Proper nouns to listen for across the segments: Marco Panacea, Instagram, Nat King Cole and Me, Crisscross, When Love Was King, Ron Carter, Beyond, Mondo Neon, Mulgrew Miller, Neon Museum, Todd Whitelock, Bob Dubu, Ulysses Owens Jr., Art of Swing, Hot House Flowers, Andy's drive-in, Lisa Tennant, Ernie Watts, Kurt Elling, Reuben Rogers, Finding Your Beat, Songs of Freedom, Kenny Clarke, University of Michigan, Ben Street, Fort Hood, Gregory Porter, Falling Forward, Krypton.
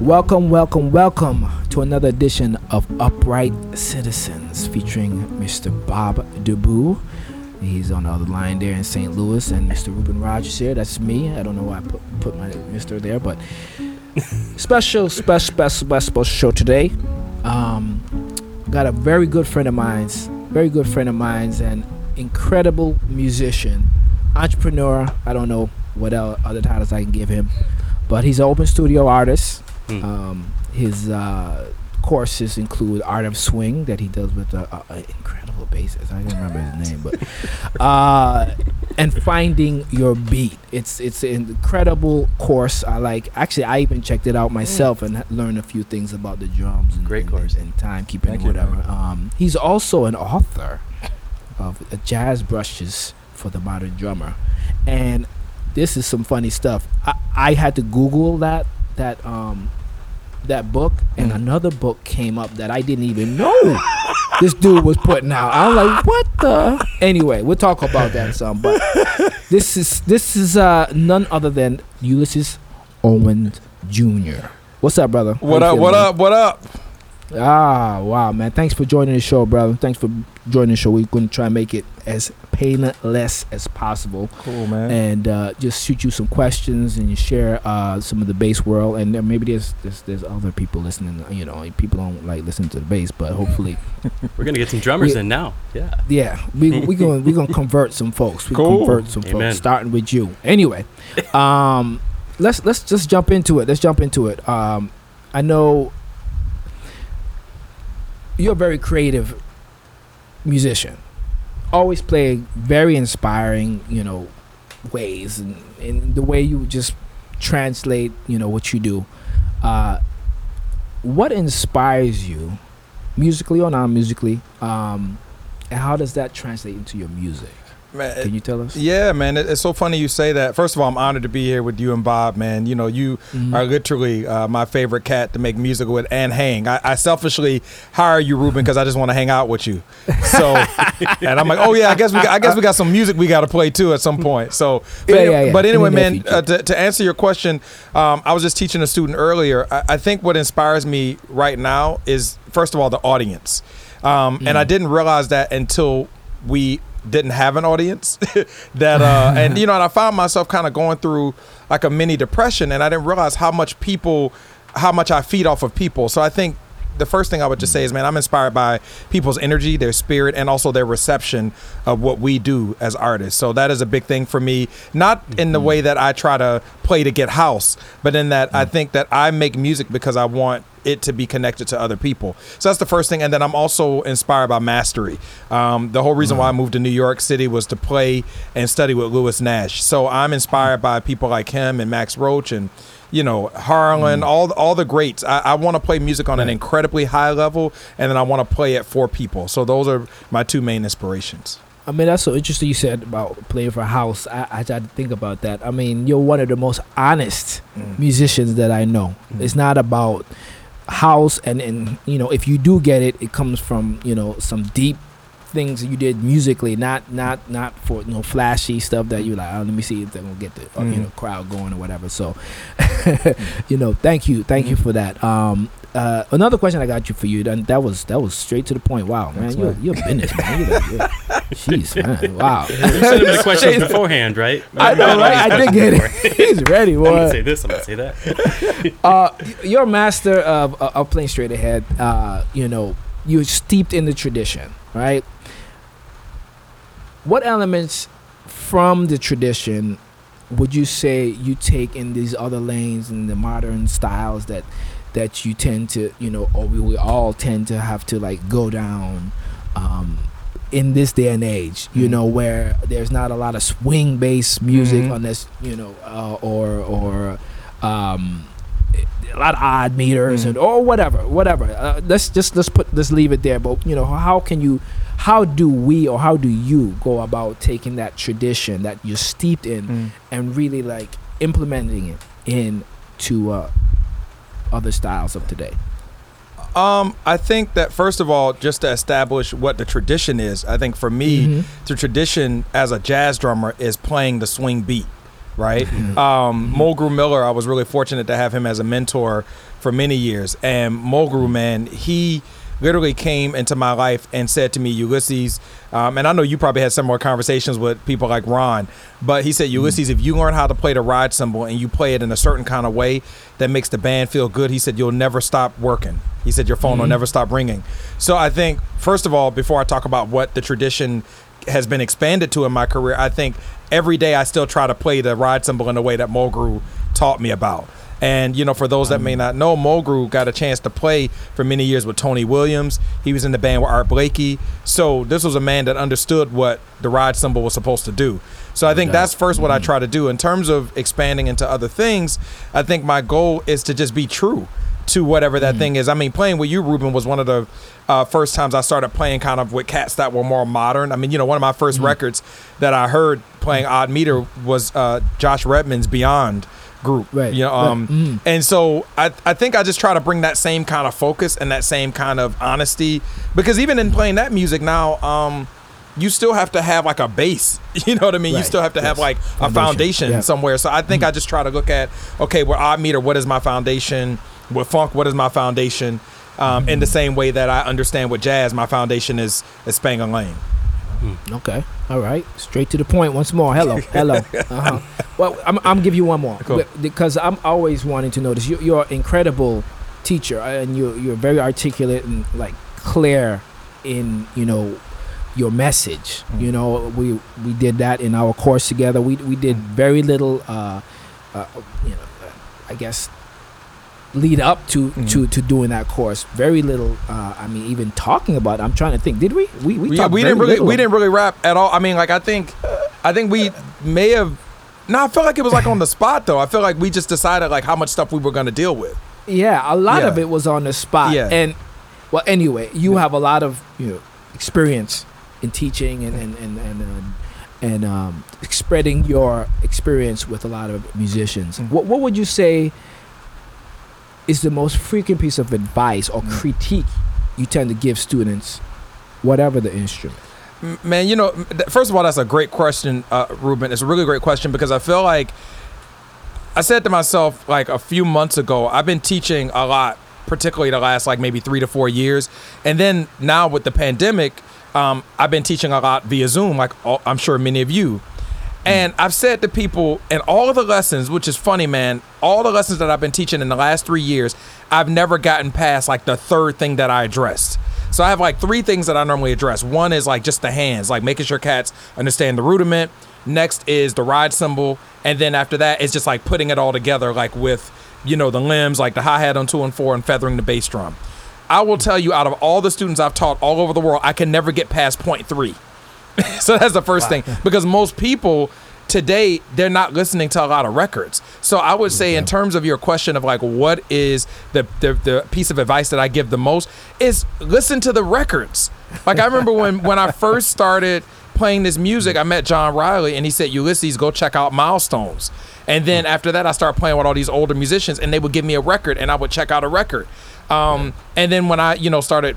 Welcome to another edition of Upright Citizens featuring Mr. Bob Dubu. He's on the other line there in St. Louis, and Mr. Reuben Rogers here. That's me. I don't know why I put my Mr. there, but special show today. Got a very good friend of mine's, an incredible musician, entrepreneur. I don't know what other titles I can give him, but he's an open studio artist. His courses include Art of Swing that he does with an incredible bassist. I don't remember his name, but and Finding Your Beat. It's an incredible course. I even checked it out myself and learned a few things about the drums. Great course and timekeeping and whatever. He's also an author of Jazz Brushes For the Modern Drummer, and this is some funny stuff. I had to Google that book, and another book came up that I didn't even know this dude was putting out. I'm like, what the? Anyway, we'll talk about that some. But this is none other than Ulysses Owens Jr. What's up, brother? What up? Ah, wow, man. Thanks for joining the show, brother. We're going to try and make it as painless as possible. Cool, man. And just shoot you some questions and you share some of the bass world. And then maybe there's other people listening. You know, people don't like listening to the bass, but hopefully we're going to get some drummers in now. Yeah. We're going to convert some folks. Amen. Starting with you. Anyway, let's just jump into it. I know you're a very creative musician. Always play very inspiring, ways, and the way you just translate, what you do. What inspires you, musically or non-musically, and how does that translate into your music? Man, can you tell us? Yeah, man, it's so funny you say that. First of all, I'm honored to be here with you and Bob, man. You are literally my favorite cat to make music with and hang. I selfishly hire you, Reuben, because I just want to hang out with you. So, and I'm like, oh yeah, I guess we got some music we got to play too at some point. So, but anyway, man, to answer your question, I was just teaching a student earlier. I think what inspires me right now is, first of all, the audience, and I didn't realize that until we didn't have an audience that and I found myself kind of going through like a mini depression, and I didn't realize how much I feed off of people. So I think the first thing I would just say is, man, I'm inspired by people's energy, their spirit, and also their reception of what we do as artists. So that is a big thing for me, not in the way that I try to play to get house, but in that I think that I make music because I want it to be connected to other people. So that's the first thing. And then I'm also inspired by mastery. The whole reason why I moved to New York City was to play and study with Lewis Nash. So I'm inspired by people like him and Max Roach and Harlan, all the greats. I want to play music on an incredibly high level, and then I want to play it for people. So those are my two main inspirations. I mean, that's so interesting you said about playing for house. I had to think about that. I mean, you're one of the most honest musicians that I know. It's not about house, and if you do get it, it comes from some deep things that you did musically, not for flashy stuff that you like, let me see if they're gonna get the crowd going or whatever. So thank you for that. Another question I got you for you, and that was straight to the point. Wow, man, you're a business man. Jeez, man, wow. You sent him the questions beforehand, right? I know, right? I did get it. He's ready, boy. I'm gonna say this. I'm gonna say that. You're a master of playing straight ahead. You're steeped in the tradition, right? What elements from the tradition would you say you take in these other lanes and the modern styles that you tend to, or we all tend to have to like go down in this day and age, where there's not a lot of swing-based music unless, or a lot of odd meters and or whatever. Let's leave it there. But how do you go about taking that tradition that you're steeped in and really like implementing it into other styles of today? I think that first of all, just to establish what the tradition is, I think for me, the tradition as a jazz drummer is playing the swing beat. right? Mulgrew Miller, I was really fortunate to have him as a mentor for many years. And Mulgrew, man, he literally came into my life and said to me, Ulysses, and I know you probably had similar conversations with people like Ron, but he said, Ulysses, if you learn how to play the ride cymbal and you play it in a certain kind of way that makes the band feel good, he said, you'll never stop working. He said, your phone will never stop ringing. So I think, first of all, before I talk about what the tradition has been expanded to in my career, I think every day I still try to play the ride cymbal in a way that Mulgrew taught me about. And, you know, for those that may not know, Mulgrew got a chance to play for many years with Tony Williams. He was in the band with Art Blakey. So this was a man that understood what the ride cymbal was supposed to do. So I think that's first what I try to do. In terms of expanding into other things, I think my goal is to just be true to whatever that thing is. I mean, playing with you, Reuben, was one of the first times I started playing kind of with cats that were more modern. I mean, you know, one of my first records that I heard playing odd meter was Josh Redman's Beyond group, you know, and so I think I just try to bring that same kind of focus and that same kind of honesty, because even in playing that music now, you still have to have like a base, you know what I mean? You still have to have like a foundation somewhere. So I think I just try to look at, okay, well, odd meter, what is my foundation? With funk, what is my foundation? In the same way that I understand with jazz, my foundation is Spangling Lane. Okay, all right, straight to the point once more. Hello. Well, I'm give you one more, cool, because I'm always wanting to know this. You're an incredible teacher, and you're very articulate and like clear in, you know, your message. You know, we did that in our course together. We did very little, you know, I guess, lead up to doing that course, very little. I mean, even talking about it, I'm trying to think, did we talked we didn't really rap at all. I mean, like, I think we may have, I feel like it was like on the spot though. I feel like we just decided like how much stuff we were going to deal with. Yeah, a lot of it was on the spot. And well, anyway, you have a lot of, you know, experience in teaching and spreading your experience with a lot of musicians. What would you say is the most frequent piece of advice or critique you tend to give students, whatever the instrument? Man, you know, first of all, that's a great question, Reuben. It's a really great question, because I feel like, I said to myself like a few months ago, I've been teaching a lot, particularly the last like maybe 3 to 4 years. And then now with the pandemic, I've been teaching a lot via Zoom, like I'm sure many of you. And I've said to people, and all of the lessons, which is funny, man, all the lessons that I've been teaching in the last 3 years, I've never gotten past like the third thing that I addressed. So I have like 3 things that I normally address. One is like just the hands, like making sure cats understand the rudiment. Next is the ride cymbal. And then after that, it's just like putting it all together, like with, you know, the limbs, like the hi-hat on 2 and 4 and feathering the bass drum. I will tell you, out of all the students I've taught all over the world, I can never get past point 3. So that's the first thing, because most people today, they're not listening to a lot of records. So I would say, in terms of your question of like, what is the piece of advice that I give the most, is listen to the records. Like, I remember when I first started playing this music, I met John Riley and he said, Ulysses, go check out Milestones. And then after that, I started playing with all these older musicians and they would give me a record and I would check out a record. And then when I, you know, started,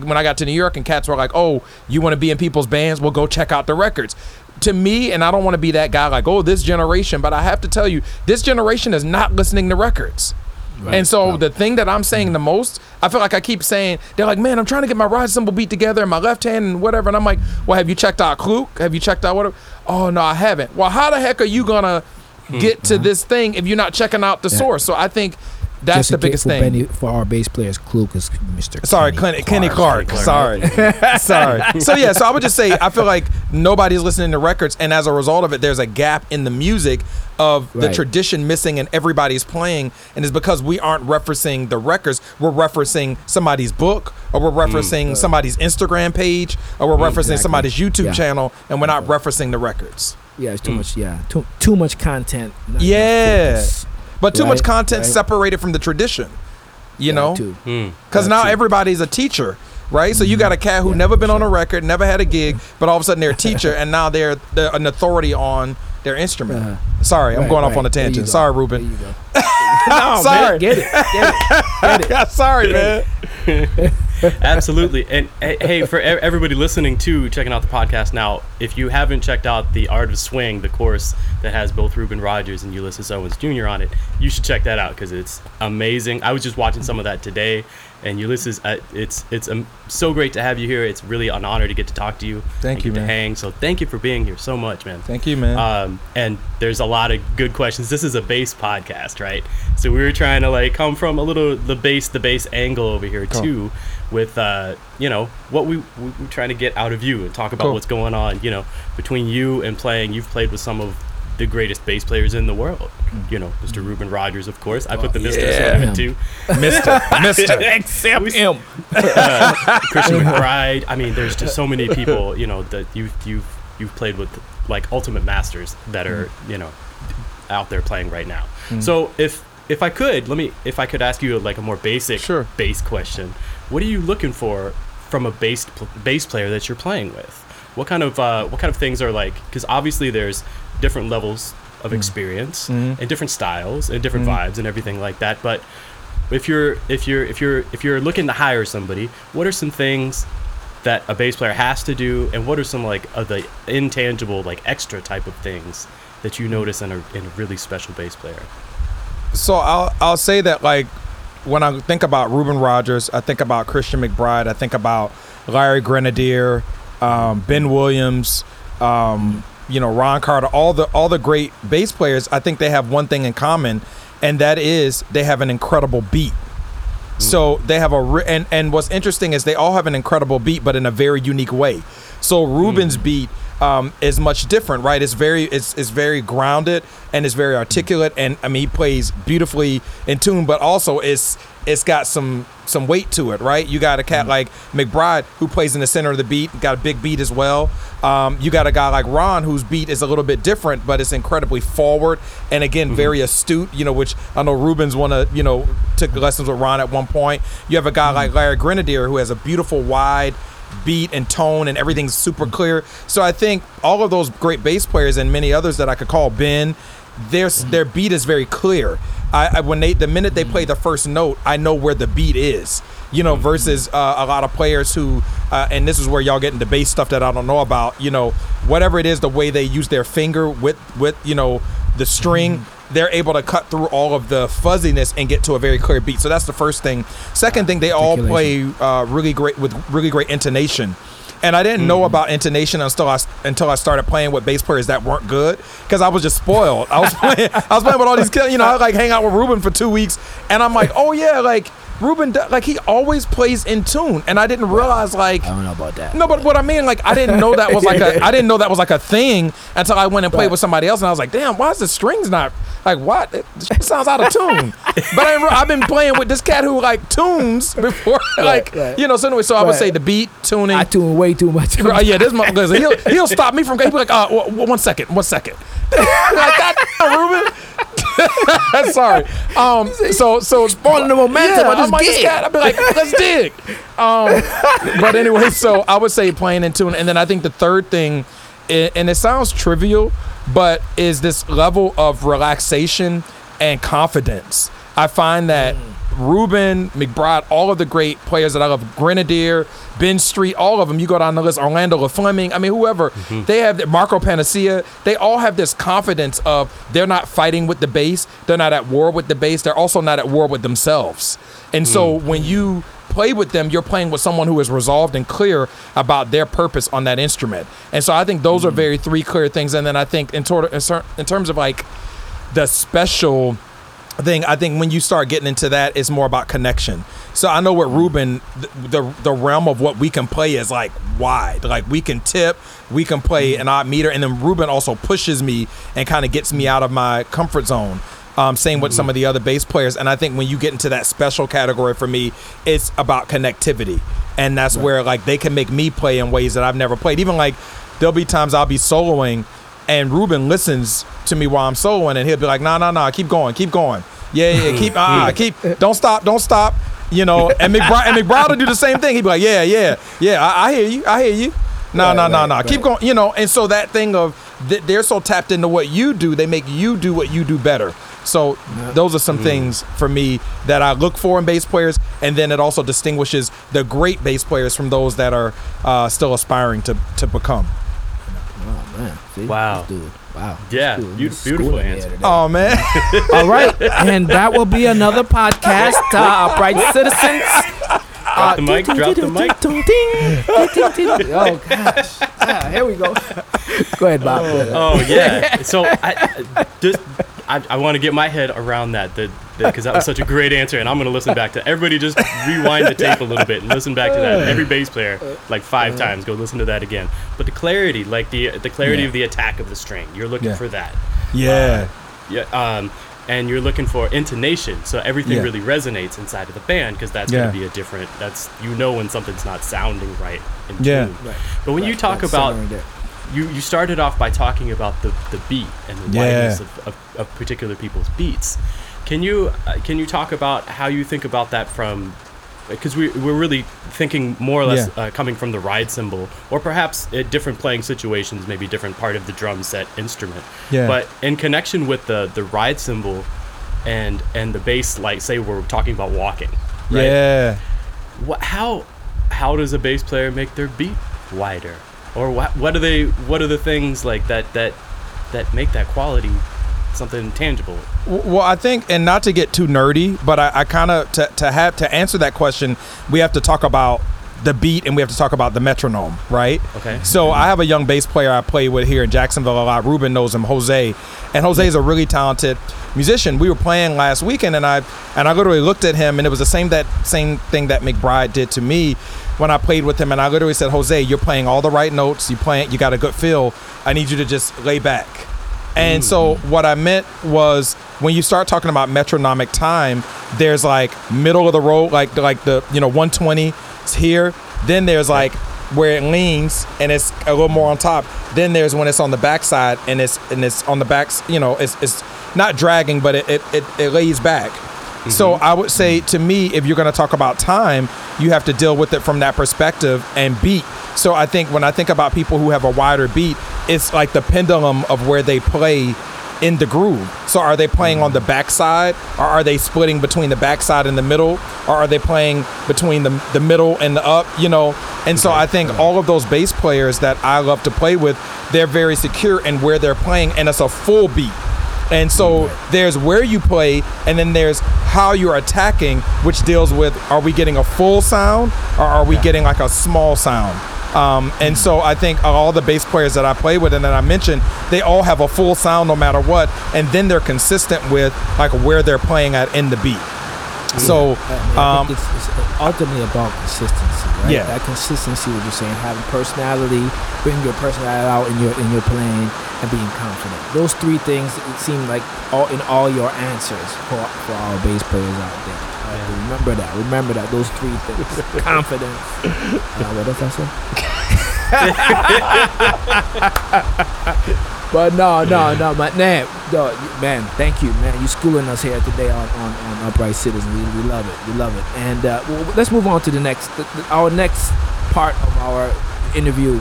when I got to New York and cats were like, oh, you want to be in people's bands? Well, go check out the records. To me, and I don't want to be that guy like, oh, this generation, but I have to tell you, this generation is not listening to records. Right. And so the thing that I'm saying the most, I feel like I keep saying, they're like, man, I'm trying to get my ride cymbal beat together and my left hand and whatever. And I'm like, well, have you checked out Kluk? Have you checked out whatever? Oh, no, I haven't. Well, how the heck are you going to get to this thing if you're not checking out the source? So I think that's the biggest thing. For our bass players, Kluk is Mr. Kenny Clarke. Sorry. So yeah, so I would just say, I feel like nobody's listening to records, and as a result of it, there's a gap in the music of the tradition missing and everybody's playing, and it's because we aren't referencing the records. We're referencing somebody's book, or we're referencing somebody's Instagram page, or we're referencing somebody's YouTube channel, and we're not referencing the records. Yeah, it's too much, too much content. Yeah. But too much content separated from the tradition, you know? Because now everybody's a teacher, right? So you got a cat who never been on a record, never had a gig, but all of a sudden they're a teacher, and now they're an authority on their instrument. Sorry, I'm going off on a tangent. Sorry, Reuben. There you go. No, sorry. Man, get it. Sorry, man. Absolutely. And hey, for everybody listening to checking out the podcast now, if you haven't checked out the Art of Swing, the course that has both Reuben Rogers and Ulysses Owens Jr. on it, you should check that out because it's amazing. I was just watching some of that today. And Ulysses, it's so great to have you here. It's really an honor to get to talk to you. Thank you, man. To hang. So thank you for being here so much, man. Thank you, man. And there's a lot of good questions. This is a bass podcast, right? So we were trying to like come from a little the bass angle over here too, with what we're trying to get out of you and talk about what's going on, between you and playing. You've played with some of the greatest bass players in the world, Mr. Reuben Rogers, of course. I put the Mr. in front of it too. Mr. Except him. Christian McBride. I mean, there's just so many people, that you've played with, like ultimate masters that are, out there playing right now. Mm. So if I could ask you like a more basic bass question, what are you looking for from a bass player that you're playing with? What kind of things are like? Because obviously there's different levels of experience and different styles and different vibes and everything like that. But if you're looking to hire somebody, what are some things that a bass player has to do, and what are some like the intangible like extra type of things that you notice in a really special bass player? So I'll say that like when I think about Reuben Rogers, I think about Christian McBride, I think about Larry Grenadier, Ben Williams, Ron Carter, all the great bass players. I think they have one thing in common, and that is they have an incredible beat. So they have and what's interesting is they all have an incredible beat, but in a very unique way. So Reuben's beat is much different, right? It's very grounded and it's very articulate, and I mean he plays beautifully in tune, but also it's got some weight to it, right? You got a cat like McBride who plays in the center of the beat, got a big beat as well. You got a guy like Ron whose beat is a little bit different, but it's incredibly forward and again very astute, which I know Reuben's took lessons with Ron at one point. You have a guy like Larry Grenadier who has a beautiful wide beat and tone and everything's super clear. So I think all of those great bass players and many others that I could call Ben, their beat is very clear. The minute they play the first note, I know where the beat is, versus a lot of players who, and this is where y'all get into bass stuff that I don't know about, whatever it is, the way they use their finger with the string, they're able to cut through all of the fuzziness and get to a very clear beat. So that's the first thing. Second thing, they all play really great intonation. And I didn't know about intonation until I started playing with bass players that weren't good, because I was just spoiled. I was playing with all these kids. I hang out with Reuben for 2 weeks, and I'm like, oh yeah, like Reuben, like he always plays in tune, and I didn't realize like I don't know about that. No, but what I mean, like I didn't know that was like a thing until I went and played with somebody else, and I was like, damn, why is the strings not like what? It sounds out of tune. But I've been playing with this cat who like tunes before, So anyway, so I would say the beat, tuning. I tune way too much. Yeah, this motherfucker, he'll stop me from. He'll be like, one second. Like that, Reuben. Sorry. So spawning the momentum. Yeah, I'm like this cat. I'd be like, let's dig. But anyway, so I would say playing in tune, and then I think the third thing, and it sounds trivial, but is this level of relaxation and confidence. I find that Reuben, McBride, all of the great players that I love, Grenadier, Ben Street, all of them, you go down the list, Orlando LeFleming, I mean, whoever, they have Marco Panacea, they all have this confidence of they're not fighting with the bass, they're not at war with the bass, they're also not at war with themselves. And so when you play with them, you're playing with someone who is resolved and clear about their purpose on that instrument. And so I think those are very three clear things. And then I think in terms of like the special thing, I think when you start getting into that, it's more about connection. So I know with Reuben, the realm of what we can play is like wide. Like we can tip, we can play an odd meter, and then Reuben also pushes me and kind of gets me out of my comfort zone. Same with some of the other bass players. And I think when you get into that special category for me, it's about connectivity. And that's where like they can make me play in ways that I've never played. Even like there'll be times I'll be soloing and Reuben listens to me while I'm soloing and he'll be like, nah, keep going. Yeah, don't stop. And McBride will do the same thing. He'd be like, yeah, I hear you. No, keep going. And so that thing of they're so tapped into what you do, they make you do what you do better. So those are some things for me that I look for in bass players, and then it also distinguishes the great bass players from those that are still aspiring to become. Oh, man. See, wow. Wow. Yeah. Beautiful answer. Oh, man. All right. And that will be another podcast. Upright Citizens. Drop the mic. Drop the mic. Oh, gosh. Here we go. Go ahead, Bob. Oh, yeah. So I want to get my head around that because that was such a great answer, and I'm going to listen back to everybody. Just rewind the tape a little bit and listen back to that. Every bass player, like 5 times, go listen to that again. But the clarity, like the clarity of the attack of the string, you're looking for that. Yeah. And you're looking for intonation, so everything really resonates inside of the band, because that's going to be a different. That's when something's not sounding right in tune. Yeah. Right. But when you talk about, you started off by talking about the beat and the wideness of particular people's beats. Can you talk about how you think about that from? Because we're really thinking more or less coming from the ride cymbal, or perhaps at different playing situations, maybe different part of the drum set instrument. Yeah. But in connection with the ride cymbal and the bass, like say we're talking about walking, right? Yeah. How does a bass player make their beat wider, or what are the things like that make that quality something tangible? Well, I think, and not to get too nerdy, but I kind of to answer that question, we have to talk about the beat and we have to talk about the metronome, right? Okay. So I have a young bass player I play with here in Jacksonville a lot. Ruben knows him, Jose, and Jose is a really talented musician. We were playing last weekend, and I literally looked at him, and it was the same thing that McBride did to me when I played with him, and I literally said, Jose, you're playing all the right notes. You got a good feel. I need you to just lay back. And so what I meant was, when you start talking about metronomic time, there's like middle of the road, like the 120 is here. Then there's like where it leans and it's a little more on top. Then there's when it's on the backside and it's on the backs. It's not dragging, but it lays back. Mm-hmm. So I would say, to me, if you're going to talk about time, you have to deal with it from that perspective and beat. So I think when I think about people who have a wider beat, it's like the pendulum of where they play in the groove. So are they playing on the backside, or are they splitting between the backside and the middle, or are they playing between the middle and the up, And so I think all of those bass players that I love to play with, they're very secure in where they're playing, and it's a full beat. And so there's where you play, and then there's how you're attacking, which deals with, are we getting a full sound, or are we getting like a small sound? And so I think all the bass players that I play with and that I mentioned, they all have a full sound no matter what, and then they're consistent with like where they're playing at in the beat. So it's ultimately about consistency, right? Yeah. That consistency, what you're saying, having personality, bringing your personality out in your playing, and being confident. Those three things, it seemed like all your answers for all bass players out there. Right? Yeah. Remember that. Those three things. Confidence. What else I said? But no, man, thank you, man. You schooling us here today on Upright Citizens. We love it. We love it. And let's move on to the next, our next part of our interview.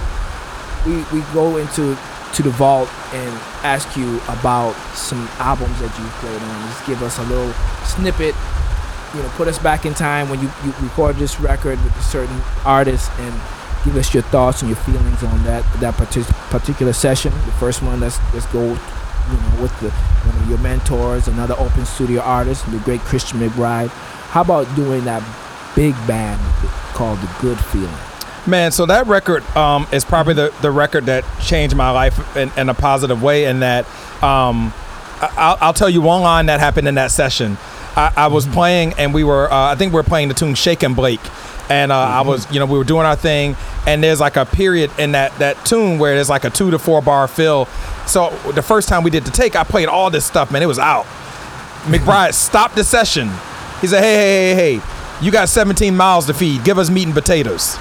We go into the vault and ask you about some albums that you played on. Just give us a little snippet. Put us back in time when you recorded this record with a certain artist, and give us your thoughts and your feelings on that particular session. The first one, let's go, with one of your mentors, another open studio artist, the great Christian McBride. How about doing that big band called The Good Feelings? Man, so that record is probably the record that changed my life in a positive way, in that I'll tell you one line that happened in that session. I was playing, and we were playing the tune Shake and Blake. And we were doing our thing, and there's like a period in that tune where there's like a 2 to 4 bar fill. So the first time we did the take, I played all this stuff, man. It was out. McBride stopped the session. He said, hey, you got 17 miles to feed. Give us meat and potatoes.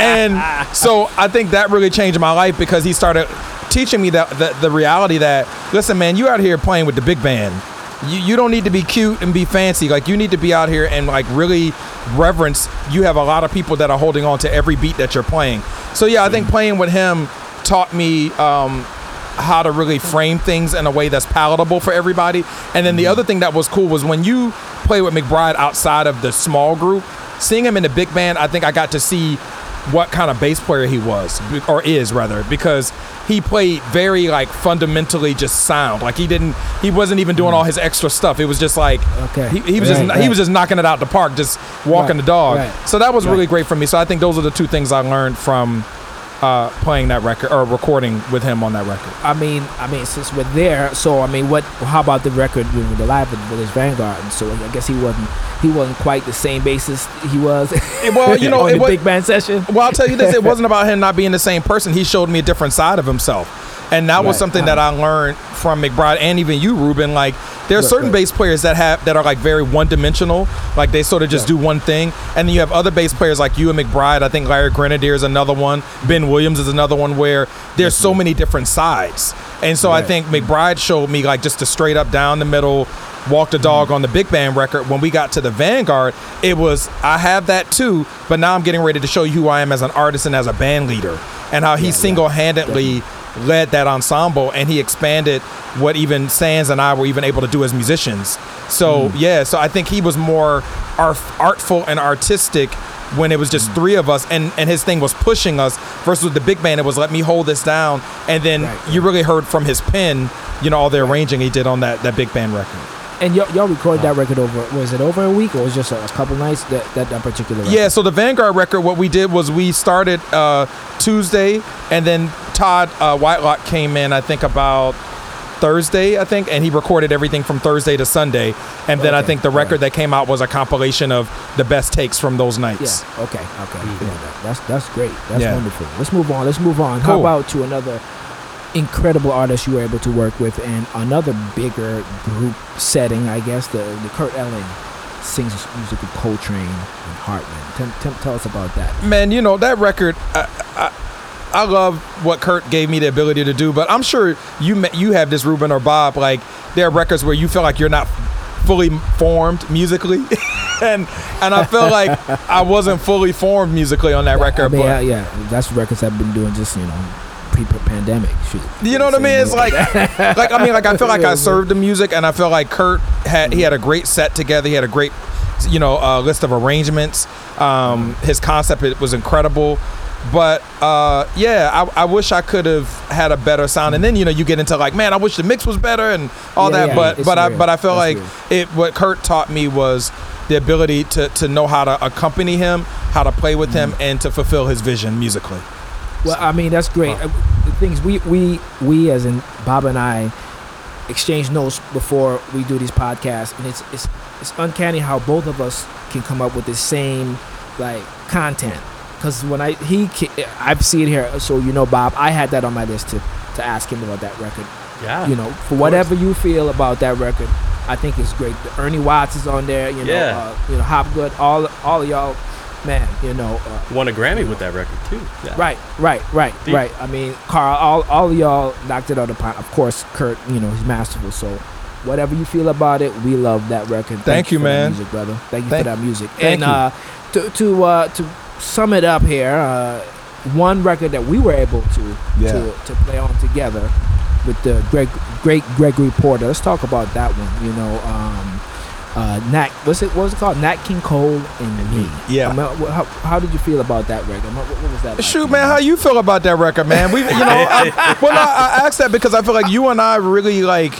And so I think that really changed my life, because he started teaching me the reality that, listen, man, you out here playing with the big band. You don't need to be cute and be fancy. Like, you need to be out here and like really reverence. You have a lot of people that are holding on to every beat that you're playing. So I think playing with him taught me how to really frame things in a way that's palatable for everybody. And then the other thing that was cool was when you play with McBride outside of the small group, seeing him in the big band, I think I got to see what kind of bass player he was, or is rather, because he played very like fundamentally just sound. Like he wasn't even doing all his extra stuff. It was just like, okay, he was just knocking it out the park, just walking the dog. Right. So that was really great for me. So I think those are the two things I learned from playing that record, or recording with him on that record. I mean, since we're there, so I mean, how about the record with the live at Village Vanguard? And so I guess he wasn't quite the same bassist he was. Well, you know, the big band session. Well, I'll tell you this: it wasn't about him not being the same person. He showed me a different side of himself. And that was something that I learned from McBride, and even you, Reuben. Like, there are certain bass players that are like very one-dimensional. Like, they sort of just do one thing. And then you have other bass players like you and McBride. I think Larry Grenadier is another one. Ben Williams is another one where there's so many different sides. And so I think McBride showed me like just the straight up down the middle, walk the dog on the big band record. When we got to the Vanguard, it was, I have that too, but now I'm getting ready to show you who I am as an artist and as a band leader, and how he single-handedly led that ensemble, and he expanded what even Sands and I were even able to do as musicians. So so I think he was more artful and artistic when it was just three of us, and his thing was pushing us, versus with the big band it was, let me hold this down, and then you really heard from his pen, you know, all the arranging he did on that big band record. And y'all recorded that record over a week, or was it just a couple nights, that particular record? Yeah, so the Vanguard record, what we did was we started Tuesday, and then Todd Whitelock came in, I think, about Thursday, and he recorded everything from Thursday to Sunday. And then I think the record that came out was a compilation of the best takes from those nights. Yeah, okay, mm-hmm. Yeah, that's great. That's wonderful. Let's move on. Cool. How about to another incredible artist you were able to work with, and another bigger group setting, I guess, the Kurt Elling sings music with Coltrane and Hartman. Tell us about that. Man, you know, that record, I love what Kurt gave me the ability to do, but I'm sure you have this, Reuben or Bob, like there are records where you feel like you're not fully formed musically. And I felt like I wasn't fully formed musically on that record. I mean, but that's records I've been doing, just, you know, pre-pandemic shit. You know what I mean? It's like I mean, like I feel like I served the music, and I feel like Kurt had a great set together. He had a great, you know, list of arrangements. His concept was incredible. But I wish I could have had a better sound. And then, you know, you get into like, man, I wish the mix was better and all that. But I feel like what Kurt taught me was the ability to know how to accompany him, how to play with him, and to fulfill his vision musically. Well, I mean, that's great. The things we as in Bob and I exchange notes before we do these podcasts, and it's uncanny how both of us can come up with the same like content. Because when I see it here, so you know, Bob, I had that on my list to ask him about that record. Yeah, you know, for whatever you feel about that record, I think it's great. The Ernie Watts is on there. You know, you know, Hopgood, all of y'all. Man, you know, won a Grammy with that record too. Yeah. Right. I mean, Carl, all of y'all knocked it out of the pot. Of course, Kurt, you know, he's masterful. So, whatever you feel about it, we love that record. Thank you, man. Music, brother. Thank you for that music. Thank you. To sum it up here, one record that we were able to play on together with the great Gregory Porter. Let's talk about that one. You know. What was it called? Nat King Cole and Me. Yeah. How did you feel about that record? What was that like? Shoot, man, how you feel about that record, man? We, you know, I asked that because I feel like you and I really like,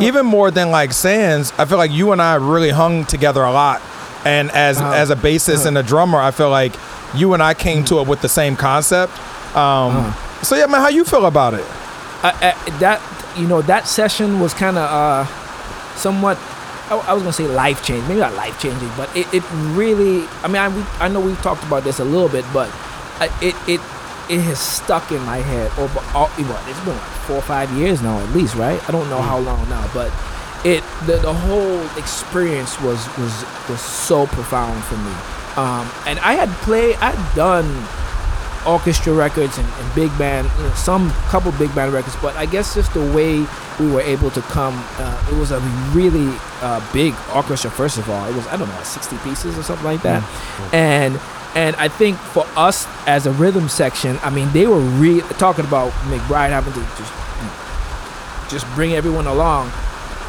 even more than like Sands, I feel like you and I really hung together a lot. And as a bassist and a drummer, I feel like you and I came to it with the same concept. So yeah, man, how you feel about it? That, you know, that session was kind of somewhat. I was going to say life-changing. Maybe not life-changing, but it really... I mean, I know we've talked about this a little bit, but it has stuck in my head over all... Well, it's been like 4 or 5 years now at least, right? I don't know how long now, but the whole experience was so profound for me. And I'd done orchestra records and big band, you know, some couple big band records, but I guess just the way we were able to come, it was a really big orchestra. First of all, it was, I don't know, 60 pieces or something like that. Mm-hmm. And I think for us as a rhythm section, I mean, they were talking about McBride having to just just bring everyone along,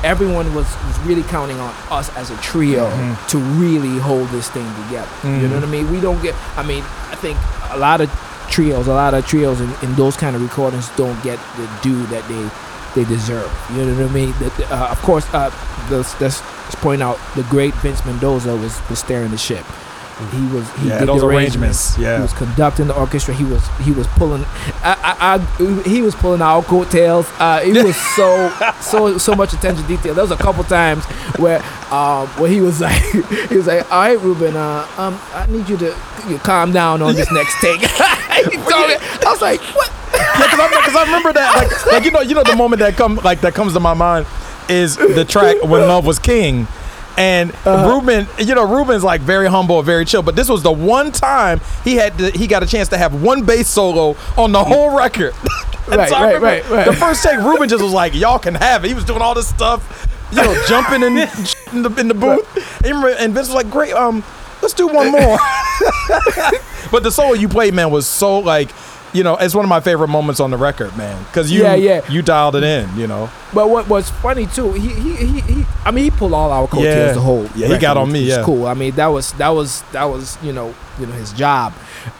everyone was really counting on us as a trio mm-hmm. to really hold this thing together. Mm-hmm. You know what I mean? We don't get, I mean, I think a lot of trios in those kind of recordings don't get the due that they deserve. You know what I mean? Of course, let's point out the great Vince Mendoza was steering the ship. He did those arrangements. Yeah, he was conducting the orchestra. He was pulling our coattails. It was so much attention to detail. There was a couple times where he was like, all right, Reuben, I need you to calm down on this next take. I was like, what? Because I remember that. Like you know the moment that comes to my mind is the track When Love Was King. And Reuben's like very humble, very chill. But this was the one time he got a chance to have one bass solo on the whole record. Right. The first take, Reuben just was like, "Y'all can have it." He was doing all this stuff, jumping in the booth. And Vince was like, "Great, let's do one more." But the solo you played, man, was so like. It's one of my favorite moments on the record, man. Because you dialed it in, But what was funny too, he pulled all our coattails the whole record, he got on me, It's cool. I mean, that was his job.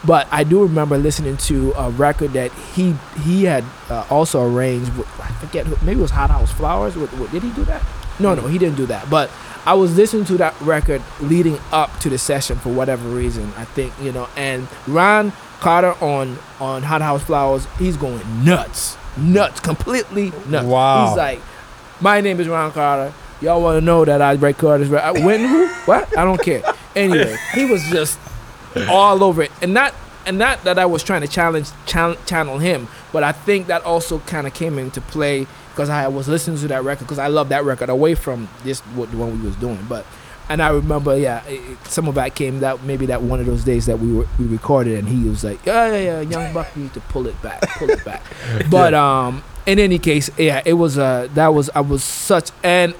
But I do remember listening to a record that he had also arranged. I forget, maybe it was Hot House Flowers. Did he do that? No, he didn't do that. But I was listening to that record leading up to the session for whatever reason. I think and Ron Carter on Hot House Flowers, he's going nuts, completely nuts. Wow. He's like, my name is Ron Carter. Y'all want to know that I break Carter's record? When who? What? I don't care. Anyway, he was just all over it, and not that I was trying to channel him, but I think that also kind of came into play because I was listening to that record because I love that record away from the one we was doing, but. And I remember, some of that came that maybe that one of those days that we recorded, and he was like, young buck, you need to pull it back. But in any case, it was and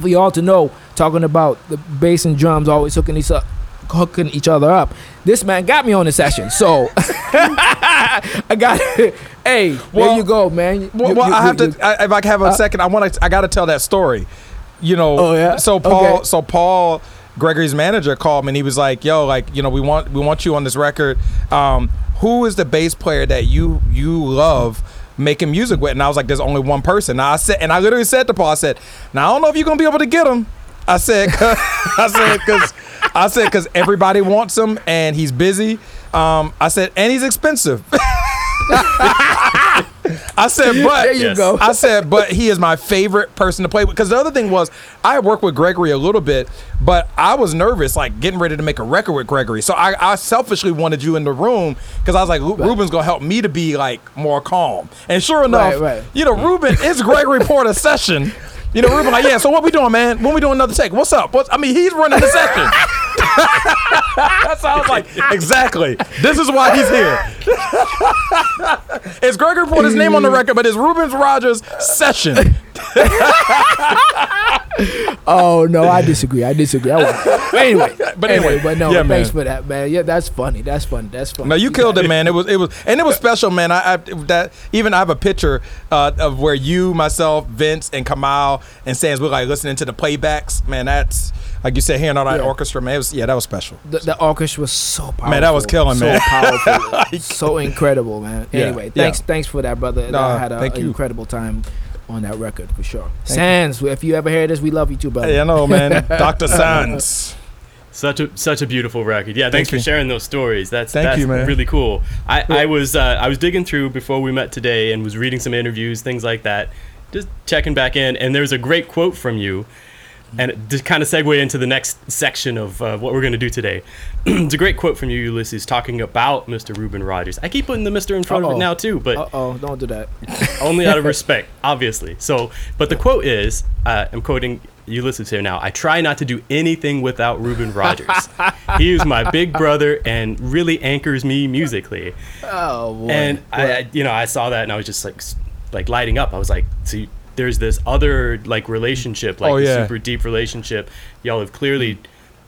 for y'all to know, talking about the bass and drums always hooking each other up. This man got me on the session, so I got it. Hey, there you go, man. If I have a second, I got to tell that story. So Paul, Gregory's manager, called me and he was like, we want you on this record. Who is the bass player that you love making music with? And I was like, there's only one person. Now I literally said to Paul, I don't know if you're going to be able to get him. I said, cause everybody wants him and he's busy. And he's expensive. I said, but he is my favorite person to play with. Because the other thing was, I worked with Gregory a little bit, but I was nervous, like getting ready to make a record with Gregory. So I selfishly wanted you in the room because I was like, Reuben's going to help me to be like more calm. And sure enough, Reuben, it's Gregory Porter session. Reuben, like, so what we doing, man? When we doing another take? What's up? He's running the session. So I was like, exactly. This is why he's here. It's Gregory Porter's name on the record, but it's Reuben Rogers' session. Oh no, I disagree. Thanks for that, man. Yeah, that's funny. No, you killed it, man. It was special, man. I have a picture of where you, myself, Vince, and Kamal and Sands were like listening to the playbacks. Man, that's like you said, hearing all that orchestra, man. It was, that was special. The orchestra was so powerful. Man, that was killing, man. So powerful, so incredible, man. Anyway, thanks for that, brother. I had an incredible time on that record for sure. Sands, if you ever hear this, we love you too, brother. Hey, I know, man. Dr. Sands. Such a beautiful record. Yeah, thanks for sharing those stories. That's really cool. I was digging through before we met today and was reading some interviews, things like that, just checking back in, and there's a great quote from you, and it just kind of segue into the next section of what we're going to do today. It's a great quote from you, Ulysses, talking about Mr. Reuben Rogers. I keep putting the Mr. in front of it now, too, but... Uh-oh, don't do that. Only out of respect, obviously. So, but the quote is, I'm quoting Ulysses here now, I try not to do anything without Reuben Rogers. He is my big brother and really anchors me musically. Oh, boy. And, I saw that and I was just, like lighting up. I was like, see... There's this other relationship, super deep relationship. Y'all have clearly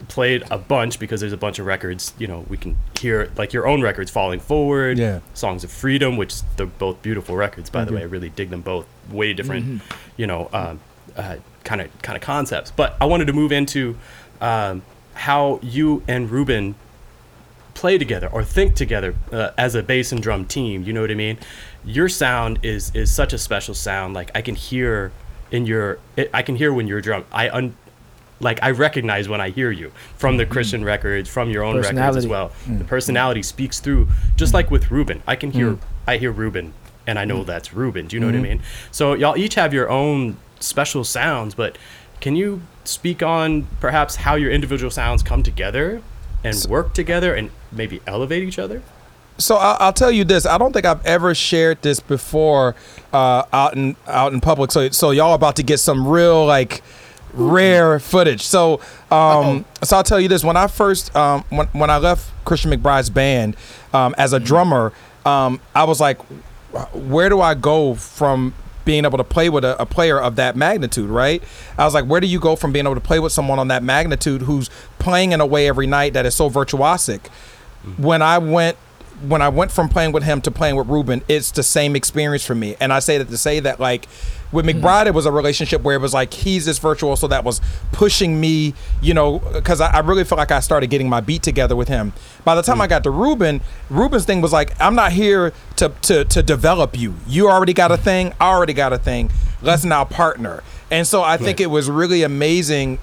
played a bunch because there's a bunch of records, you know, we can hear, like your own records, Falling Forward, yeah, Songs of Freedom, which they're both beautiful records, by mm-hmm. the way. I really dig them both. Way different, mm-hmm. you know, kind of concepts. But I wanted to move into how you and Reuben play together or think together as a bass and drum team. You know what I mean? Your sound is such a special sound. Like I can hear when you're drum. I recognize when I hear you from the Christian mm-hmm. records, from your own records as well. Mm-hmm. The personality speaks through, just like with Reuben. I can hear, mm-hmm. I hear Reuben, and I know mm-hmm. that's Reuben. Do you know mm-hmm. what I mean? So y'all each have your own special sounds, but can you speak on perhaps how your individual sounds come together and work together and maybe elevate each other? So I'll tell you this. I don't think I've ever shared this before out in public. So y'all about to get some real like rare footage. So so I'll tell you this. When I first when I left Christian McBride's band as a drummer, I was like, where do I go from being able to play with a player of that magnitude, right? I was like, where do you go from being able to play with someone on that magnitude who's playing in a way every night that is so virtuosic? Mm-hmm. When I went from playing with him to playing with Reuben, it's the same experience for me. And I say that to say that, like, with McBride, it was a relationship where it was like, he's this virtuoso, so that was pushing me, you know, because I really felt like I started getting my beat together with him. By the time I got to Reuben, Reuben's thing was like, I'm not here to develop you. You already got a thing. I already got a thing. Let's now partner. And so I think it was really amazing.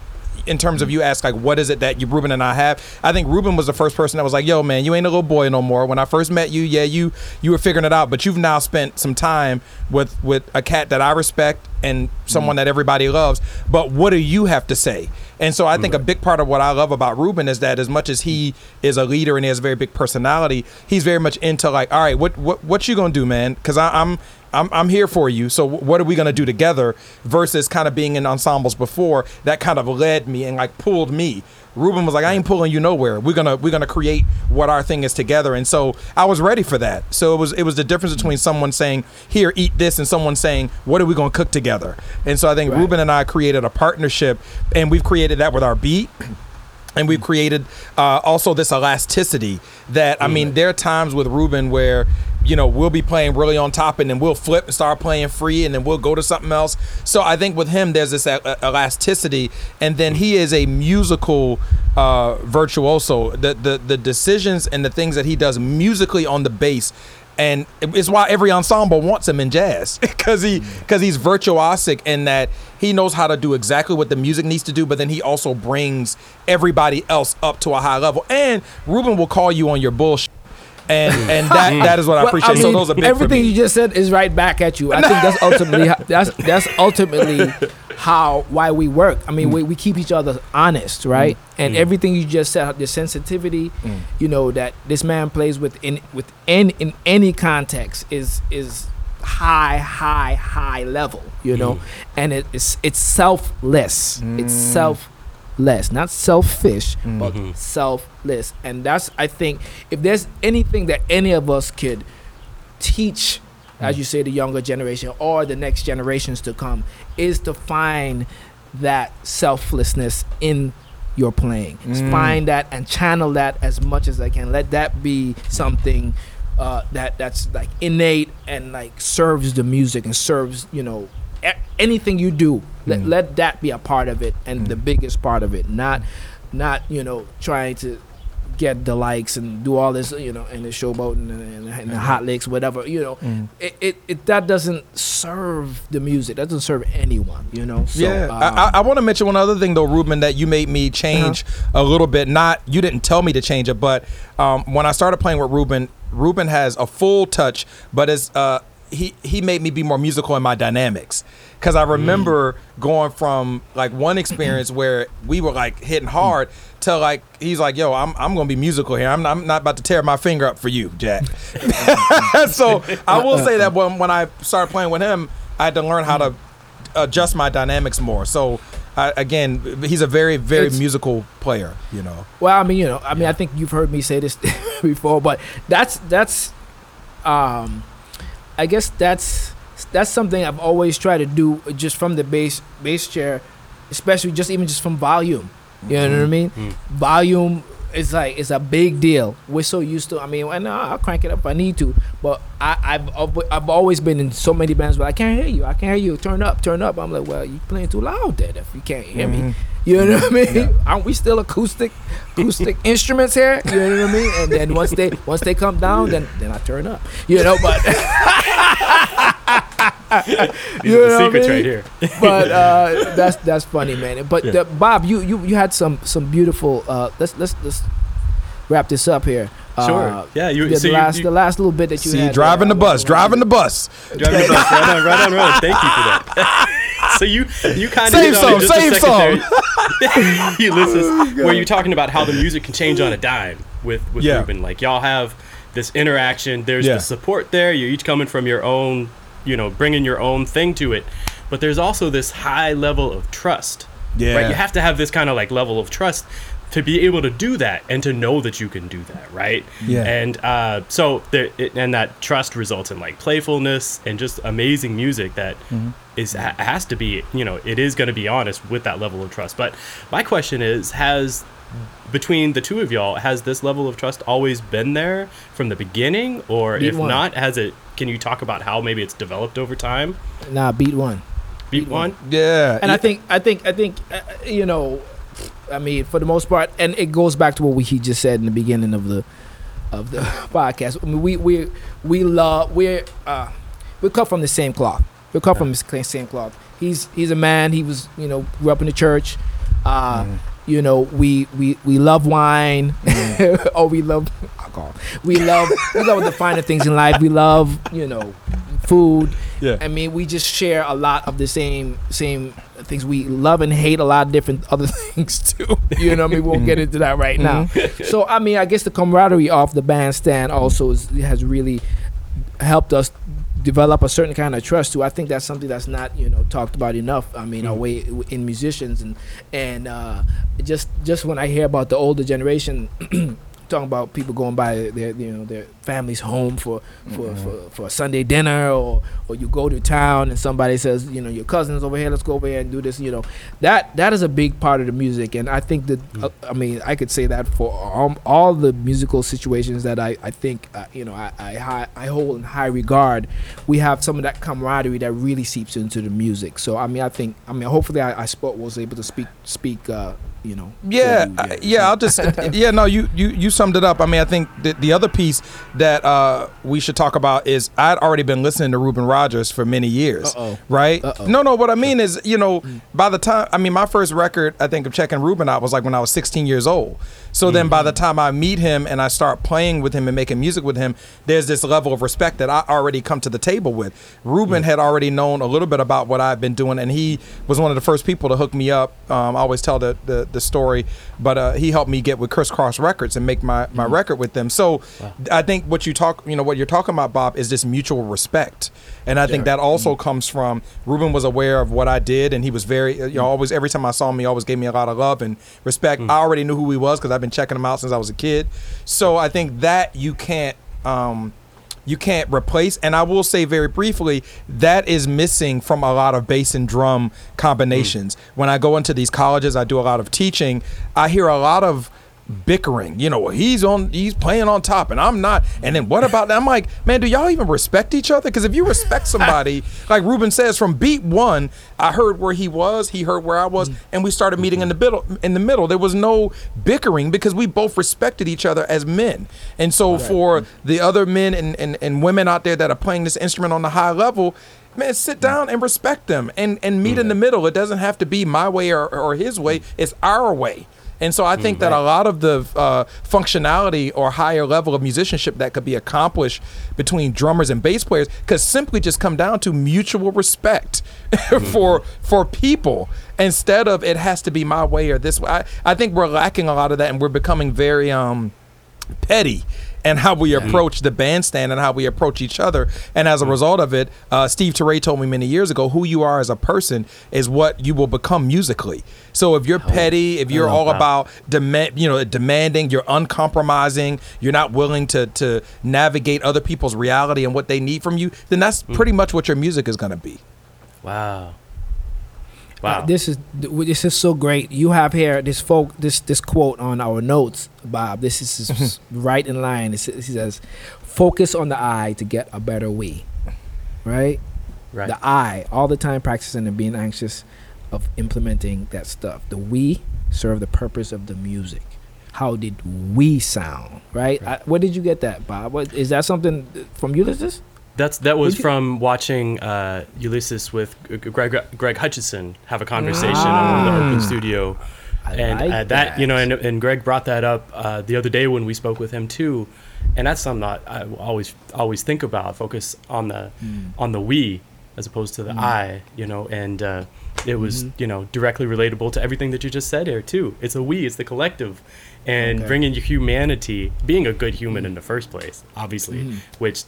In terms of you ask, like, what is it that you, Reuben and I have? I think Reuben was the first person that was like, yo, man, you ain't a little boy no more. When I first met you, yeah, you were figuring it out, but you've now spent some time with a cat that I respect and someone that everybody loves. But what do you have to say? And so I think a big part of what I love about Reuben is that as much as he is a leader and he has a very big personality, he's very much into like, all right, what you gonna do, man? Because I'm here for you. So what are we going to do together versus kind of being in ensembles before that kind of led me and like pulled me. Reuben was like, I ain't pulling you nowhere. We're going to create what our thing is together. And so I was ready for that. So it was the difference between someone saying, here, eat this, and someone saying, what are we going to cook together? And so I think Reuben and I created a partnership, and we've created that with our beat. And we've created also this elasticity that, I mean, there are times with Reuben where, you know, we'll be playing really on top and then we'll flip and start playing free and then we'll go to something else. So I think with him, there's this elasticity. And then he is a musical virtuoso. The decisions and the things that he does musically on the bass. And it's why every ensemble wants him in jazz, because he's virtuosic in that he knows how to do exactly what the music needs to do. But then he also brings everybody else up to a high level. And Reuben will call you on your bullshit. And that is what I appreciate. I mean, so those are big everything for me. You just said is right back at you. I think that's ultimately why we work. I mean, we keep each other honest, right? And everything you just said, the sensitivity, you know, that this man plays within any context is high level, you know. And it's selfless. It's selfless. Not selfish, but selfless. And that's, I think, if there's anything that any of us could teach, as you say, the younger generation or the next generations to come, is to find that selflessness in your playing. Find that and channel that as much as I can. Let that be something that's like innate and like serves the music and serves, you know, anything you do. Let that be a part of it, and the biggest part of it, not you know, trying to get the likes and do all this, you know, and the showboating and the hot licks, whatever, you know. It that doesn't serve the music. That doesn't serve anyone, you know. So, yeah. I want to mention one other thing though, Reuben, that you made me change a little bit. Not you didn't tell me to change it, but when I started playing with Reuben, Reuben has a full touch, but it's he made me be more musical in my dynamics. Because I remember going from like one experience where we were like hitting hard to like, he's like, yo, I'm going to be musical here. I'm not about to tear my finger up for you, Jack. So I will say that when I started playing with him, I had to learn how to adjust my dynamics more. So again, he's a very, very musical player, you know. Well, I mean, you know, I think you've heard me say this before, but that's something I've always tried to do, just from the bass chair, especially just from volume. You know what I mean? Mm-hmm. Volume is like, it's a big deal. We're so used to, I mean, well, no, I'll crank it up if I need to. But I've always been in so many bands where I can't hear you. Turn up. I'm like, well, you playing too loud then if you can't hear mm-hmm. me. You know what I mean? Yeah. Aren't we still acoustic instruments here? You know what I mean? And then once they come down, then I turn up. You know, but these are the secrets right here. But that's funny, man. But yeah. Bob, you had some beautiful. Let's wrap this up here. Sure. Yeah. The last little bit that you had. Driving the bus. Driving the bus. Right on. Thank you for that. So you kind of save song. Ulysses, where you're talking about how the music can change on a dime with Reuben. Like y'all have this interaction. There's the support there. You're each coming from your own, bringing your own thing to it. But there's also this high level of trust. Yeah. Right? You have to have this kind of like level of trust to be able to do that and to know that you can do that, right? Yeah. And so that trust results in like playfulness and just amazing music that mm-hmm. has to be, it is going to be honest with that level of trust. But my question is, between the two of y'all, has this level of trust always been there from the beginning? Or beat if one. Not, has it, can you talk about how maybe it's developed over time? Nah, beat one? Yeah. And I think, I mean, for the most part, and it goes back to what he just said in the beginning of the podcast. I mean, we're cut from the same cloth. We're cut from the same cloth. He's a man. He was grew up in the church. We love wine. Yeah. Oh, we love alcohol. We love the finer things in life. We love food. Yeah. I mean, we just share a lot of the same things. We love and hate a lot of different other things too. You know what I mean? We won't get into that right now. So I mean, I guess the camaraderie of the bandstand also has really helped us develop a certain kind of trust too. I think that's something that's not talked about enough. I mean, away in musicians and just when I hear about the older generation. Talking about people going by their family's home for a Sunday dinner or you go to town and somebody says your cousin's over here, let's go over here and do this. That is a big part of the music, and I think that I mean I could say that for all the musical situations that I think I hold in high regard. We have some of that camaraderie that really seeps into the music. So I mean hopefully I was able to speak. You summed it up. I mean, I think the other piece that we should talk about is I'd already been listening to Reuben Rogers for many years, right? No, what I mean is, by the time, I mean, my first record, I think, of checking Reuben out was like when I was 16 years old. So then by the time I meet him and I start playing with him and making music with him, there's this level of respect that I already come to the table with. Reuben had already known a little bit about what I've been doing, and he was one of the first people to hook me up. I always tell the story, but he helped me get with Crisscross Records and make my record with them. So I think what you're talking about, Bob, is this mutual respect. And I think that also comes from Reuben was aware of what I did, and he was very, always, every time I saw him, he always gave me a lot of love and respect. I already knew who he was because I've been checking him out since I was a kid. So I think that you can't replace, and I will say very briefly, that is missing from a lot of bass and drum combinations. When I go into these colleges, I do a lot of teaching, I hear a lot of bickering, he's playing on top and I'm not, and then what about that? I'm like, man, do y'all even respect each other? Because if you respect somebody, like Reuben says, from beat one, I heard where he was, he heard where I was, and we started meeting in the middle. There was no bickering because we both respected each other as men. And so for the other men and women out there that are playing this instrument on the high level, man, sit down and respect them and meet in the middle. It doesn't have to be my way or his way, it's our way. And so I think that a lot of the functionality or higher level of musicianship that could be accomplished between drummers and bass players could simply just come down to mutual respect for people, instead of it has to be my way or this way. I think we're lacking a lot of that, and we're becoming very petty. And how we approach the bandstand and how we approach each other. And as a result of it, Steve Terray told me many years ago, who you are as a person is what you will become musically. So if you're petty, if you're all about demanding, you're uncompromising, you're not willing to navigate other people's reality and what they need from you, then that's pretty much what your music is going to be. Wow. Wow. This is so great. You have here this quote on our notes, Bob. This is right in line. It says, "Focus on the eye to get a better way." Right? Right. The I, all the time practicing and being anxious of implementing that stuff. The we serve the purpose of the music. How did we sound? Right. Where did you get that, Bob? Is that something from Ulysses? That was from watching Ulysses with Greg Hutchison have a conversation on the open studio. I like that. You know, and Greg brought that up the other day when we spoke with him too. And that's something that I always think about. Focus on the we as opposed to the I. You know, and it was directly relatable to everything that you just said here too. It's a we. It's the collective, and bringing humanity, being a good human in the first place, obviously, which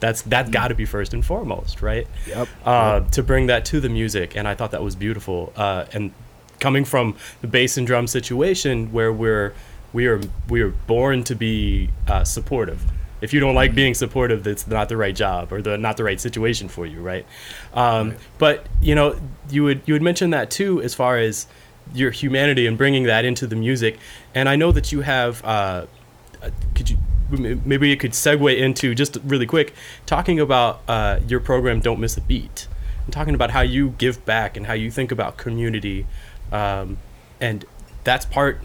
that's got to be first and foremost, right? Yep. To bring that to the music, and I thought that was beautiful. And coming from the bass and drum situation where we are born to be supportive. If you don't like being supportive, that's not the right job or not the right situation for you, right? But you would mention that too, as far as your humanity and bringing that into the music. And I know that you have. Maybe it could segue into just really quick talking about your program, Don't Miss a Beat, and talking about how you give back and how you think about community, and that's part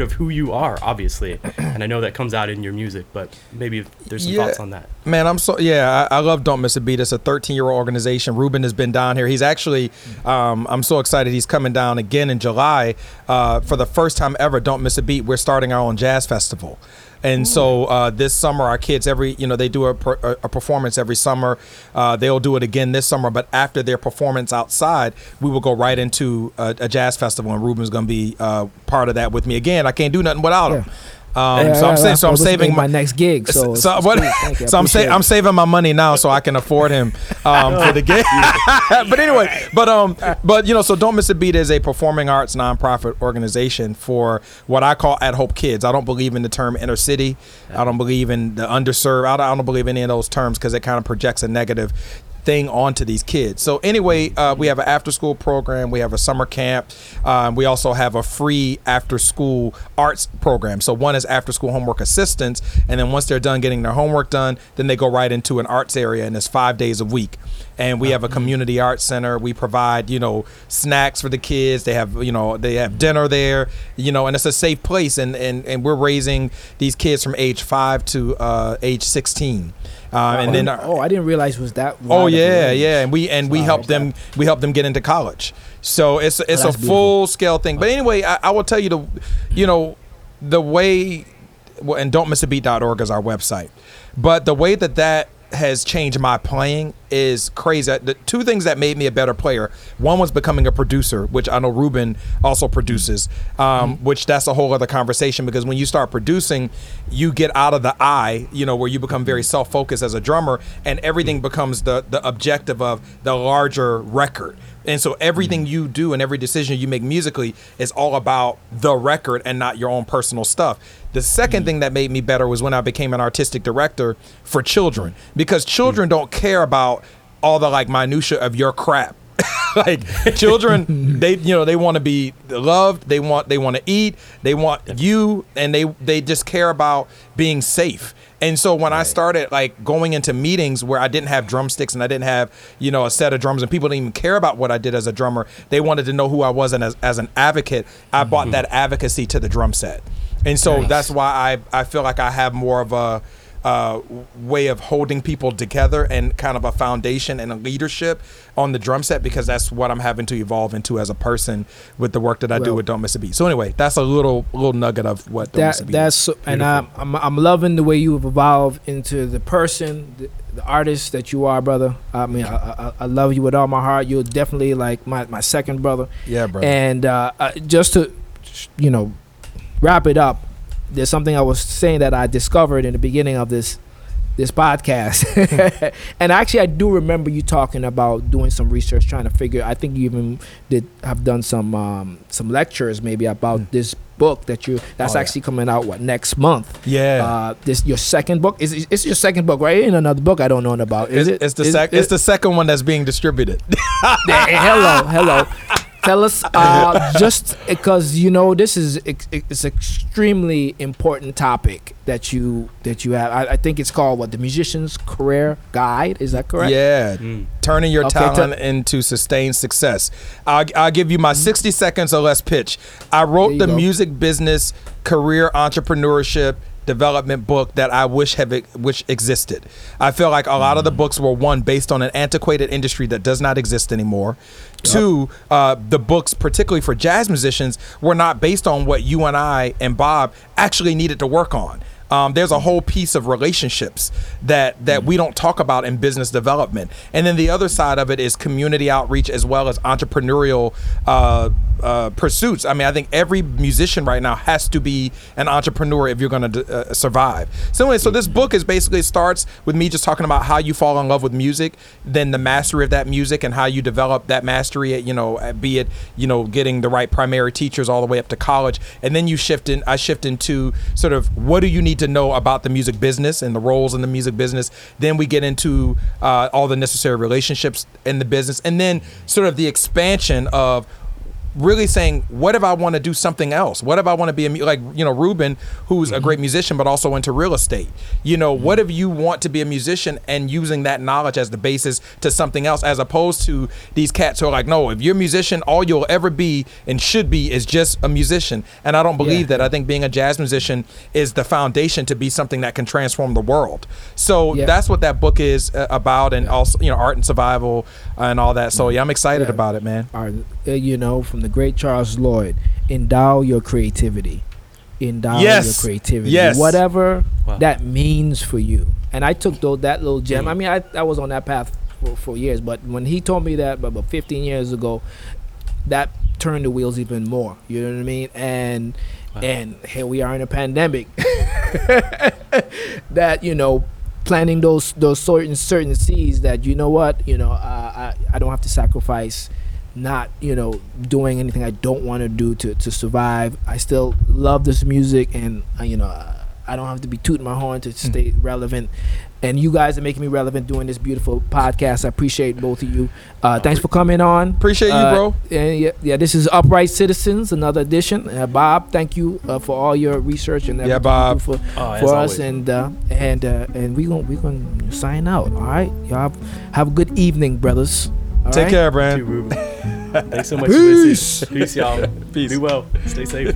of who you are, obviously. And I know that comes out in your music, but maybe if there's some thoughts on that. Man, I love Don't Miss a Beat. It's a 13-year-old organization. Reuben has been down here. He's actually, I'm so excited he's coming down again in July. For the first time ever, Don't Miss a Beat, we're starting our own jazz festival. And so this summer, our kids, they do a performance every summer. They'll do it again this summer. But after their performance outside, we will go right into a jazz festival. And Ruben's going to be part of that with me again. I can't do nothing without him. I'm saving my next gig. I'm saving my money now so I can afford him for the gig. But anyway, so Don't Miss a Beat is a performing arts nonprofit organization for what I call at hope kids. I don't believe in the term inner city. I don't believe in the underserved. I don't believe in any of those terms because it kind of projects a negative thing onto these kids. So anyway, we have an after school program, we have a summer camp, we also have a free after school arts program. So one is after school homework assistance, and then once they're done getting their homework done, then they go right into an arts area, and it's 5 days a week. And we have a community arts center. We provide, snacks for the kids. They have dinner there, and it's a safe place. And we're raising these kids from age 5 to age 16. I didn't realize it was that. And we help them. We help them get into college. So it's a full scale thing. But anyway, I will tell you the way. And don'tmissabeat.org is our website. But the way that has changed my playing is crazy. The two things that made me a better player, one was becoming a producer, which I know Reuben also produces, which that's a whole other conversation, because when you start producing, you get out of the I, where you become very self-focused as a drummer, and everything becomes the objective of the larger record. And so everything you do and every decision you make musically is all about the record and not your own personal stuff. The second thing that made me better was when I became an artistic director for children, because children don't care about all the minutia of your crap. Children, they want to be loved, they want to eat, they want you, and they just care about being safe. And so when I started going into meetings where I didn't have drumsticks and I didn't have a set of drums, and people didn't even care about what I did as a drummer, they wanted to know who I was, and as an advocate, I brought that advocacy to the drum set. And so that's why I feel like I have more of a way of holding people together and kind of a foundation and a leadership on the drum set, because that's what I'm having to evolve into as a person with the work that I do with Don't Miss a Beat. So anyway, that's a little nugget of what Don't Miss a Beat is. And I'm loving the way you have evolved into the person, the artist that you are, brother. I mean, I love you with all my heart. You're definitely my second brother. Yeah, brother. And just to wrap it up, there's something I was saying that I discovered in the beginning of this this podcast. And actually, I do remember you talking about doing some research, trying to figure. I think you even have done some lectures maybe about this book that that's actually coming out next month. Yeah, this your second book. It's your second book, right? In another book I don't know about. It's the second one that's being distributed. Hello. Tell us, just because this is it's extremely important topic that you have. I think it's called The Musician's Career Guide. Is that correct? Yeah, turning your talent into sustained success. I'll give you my 60 seconds or less pitch. I wrote the music business career entrepreneurship development book that I wish existed. I feel like a lot of the books were, one, based on an antiquated industry that does not exist anymore. Yep. Two, the books, particularly for jazz musicians, were not based on what you and I and Bob actually needed to work on. There's a whole piece of relationships that we don't talk about in business development. And then the other side of it is community outreach as well as entrepreneurial pursuits. I mean, I think every musician right now has to be an entrepreneur if you're going to survive. So anyway, so this book is basically starts with me just talking about how you fall in love with music, then the mastery of that music and how you develop that mastery at, be it, getting the right primary teachers all the way up to college. And then I shift into sort of what do you need to know about the music business and the roles in the music business. Then we get into all the necessary relationships in the business, and then sort of the expansion of really saying, what if I want to do something else? What if I want to be Reuben, who's a great musician but also into real estate? What if you want to be a musician and using that knowledge as the basis to something else, as opposed to these cats who are like, no, if you're a musician, all you'll ever be and should be is just a musician. And I don't believe that. I think being a jazz musician is the foundation to be something that can transform the world. So that's what that book is about, and also art and survival and all that. So I'm excited about it, man. Art, from the great Charles Lloyd, endow your creativity. Whatever that means for you. And I took that little gem. I mean, I was on that path for years, but when he told me that about 15 years ago, that turned the wheels even more. You know what I mean? And here we are in a pandemic. That, planting those certain seeds that, I don't have to sacrifice not doing anything I don't want to do to survive. I still love this music, and I don't have to be tooting my horn to stay relevant. And you guys are making me relevant doing this beautiful podcast. I appreciate both of you. Thanks for coming on. Appreciate you, bro. Yeah, this is Upright Citizens, another edition. Bob, thank you for all your research and everything Bob. You do for us. And we're gonna sign out. All right, y'all have a good evening, brothers. All Take right. care, Brand. Thanks so much. Peace. For listening. Peace, y'all. Peace. Be well. Stay safe.